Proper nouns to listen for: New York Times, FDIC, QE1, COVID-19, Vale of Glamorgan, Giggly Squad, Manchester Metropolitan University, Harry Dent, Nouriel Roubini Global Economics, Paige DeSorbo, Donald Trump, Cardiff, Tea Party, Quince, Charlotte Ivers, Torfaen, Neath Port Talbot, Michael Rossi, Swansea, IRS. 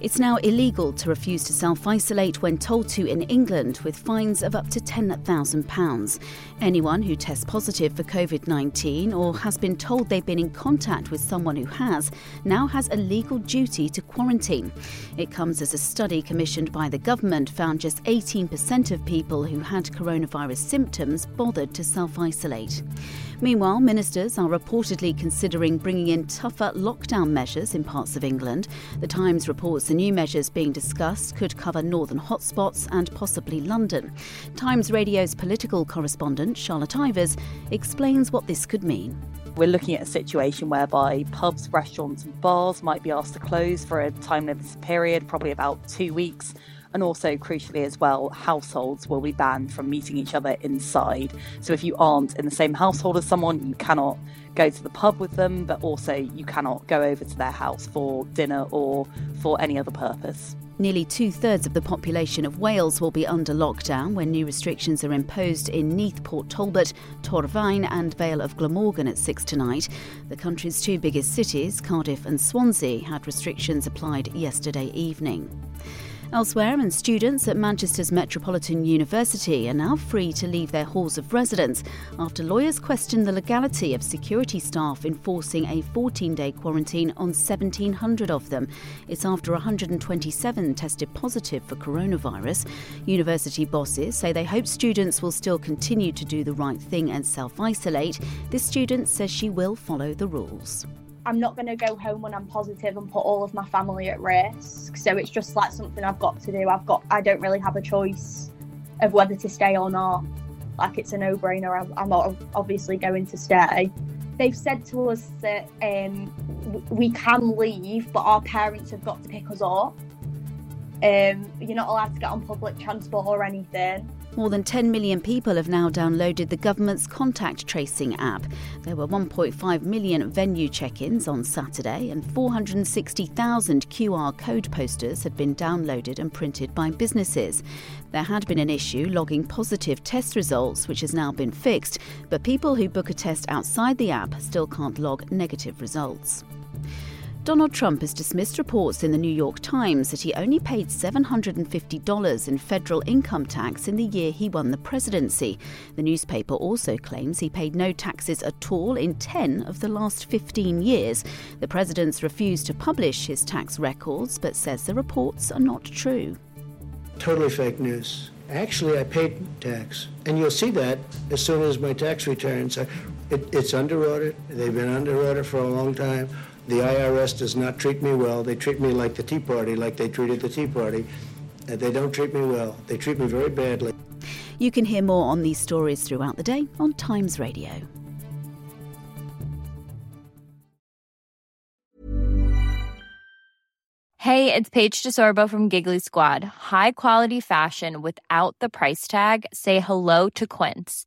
It's now illegal to refuse to self-isolate when told to in England, with fines of up to £10,000. Anyone who tests positive for COVID-19 or has been told they've been in contact with someone who has now has a legal duty to quarantine. It comes as a study commissioned by the government found just 18% of people who had coronavirus symptoms bothered to self-isolate. Meanwhile, ministers are reportedly considering bringing in tougher lockdown measures in parts of England. The Times reports the new measures being discussed could cover northern hotspots and possibly London. Times Radio's political correspondent, Charlotte Ivers, explains what this could mean. We're looking at a situation whereby pubs, restaurants and bars might be asked to close for a time-limited period, probably about 2 weeks. And also, crucially as well, households will be banned from meeting each other inside. So if you aren't in the same household as someone, you cannot go to the pub with them, but also you cannot go over to their house for dinner or for any other purpose. Nearly two-thirds of the population of Wales will be under lockdown when new restrictions are imposed in Neath Port Talbot, Torfaen and Vale of Glamorgan at 6 tonight. The country's two biggest cities, Cardiff and Swansea, had restrictions applied yesterday evening. Elsewhere, and students at Manchester's Metropolitan University are now free to leave their halls of residence after lawyers questioned the legality of security staff enforcing a 14-day quarantine on 1,700 of them. It's after 127 tested positive for coronavirus. University bosses say they hope students will still continue to do the right thing and self-isolate. This student says she will follow the rules. I'm not going to go home when I'm positive and put all of my family at risk. So it's just like something I've got to do. I don't really have a choice of whether to stay or not. Like, it's a no-brainer. I'm obviously going to stay. They've said to us that we can leave, but our parents have got to pick us up. You're not allowed to get on public transport or anything. More than 10 million people have now downloaded the government's contact tracing app. There were 1.5 million venue check-ins on Saturday and 460,000 QR code posters had been downloaded and printed by businesses. There had been an issue logging positive test results, which has now been fixed, but people who book a test outside the app still can't log negative results. Donald Trump has dismissed reports in the New York Times that he only paid $750 in federal income tax in the year he won the presidency. The newspaper also claims he paid no taxes at all in 10 of the last 15 years. The president's refused to publish his tax records, but says the reports are not true. Totally fake news. Actually, I paid tax, and you'll see that as soon as my tax returns. It's under audit. They've been under audit for a long time. The IRS does not treat me well. They treat me like the Tea Party, like they treated the Tea Party. They don't treat me well. They treat me very badly. You can hear more on these stories throughout the day on Times Radio. Hey, it's Paige DeSorbo from Giggly Squad. High quality fashion without the price tag. Say hello to Quince.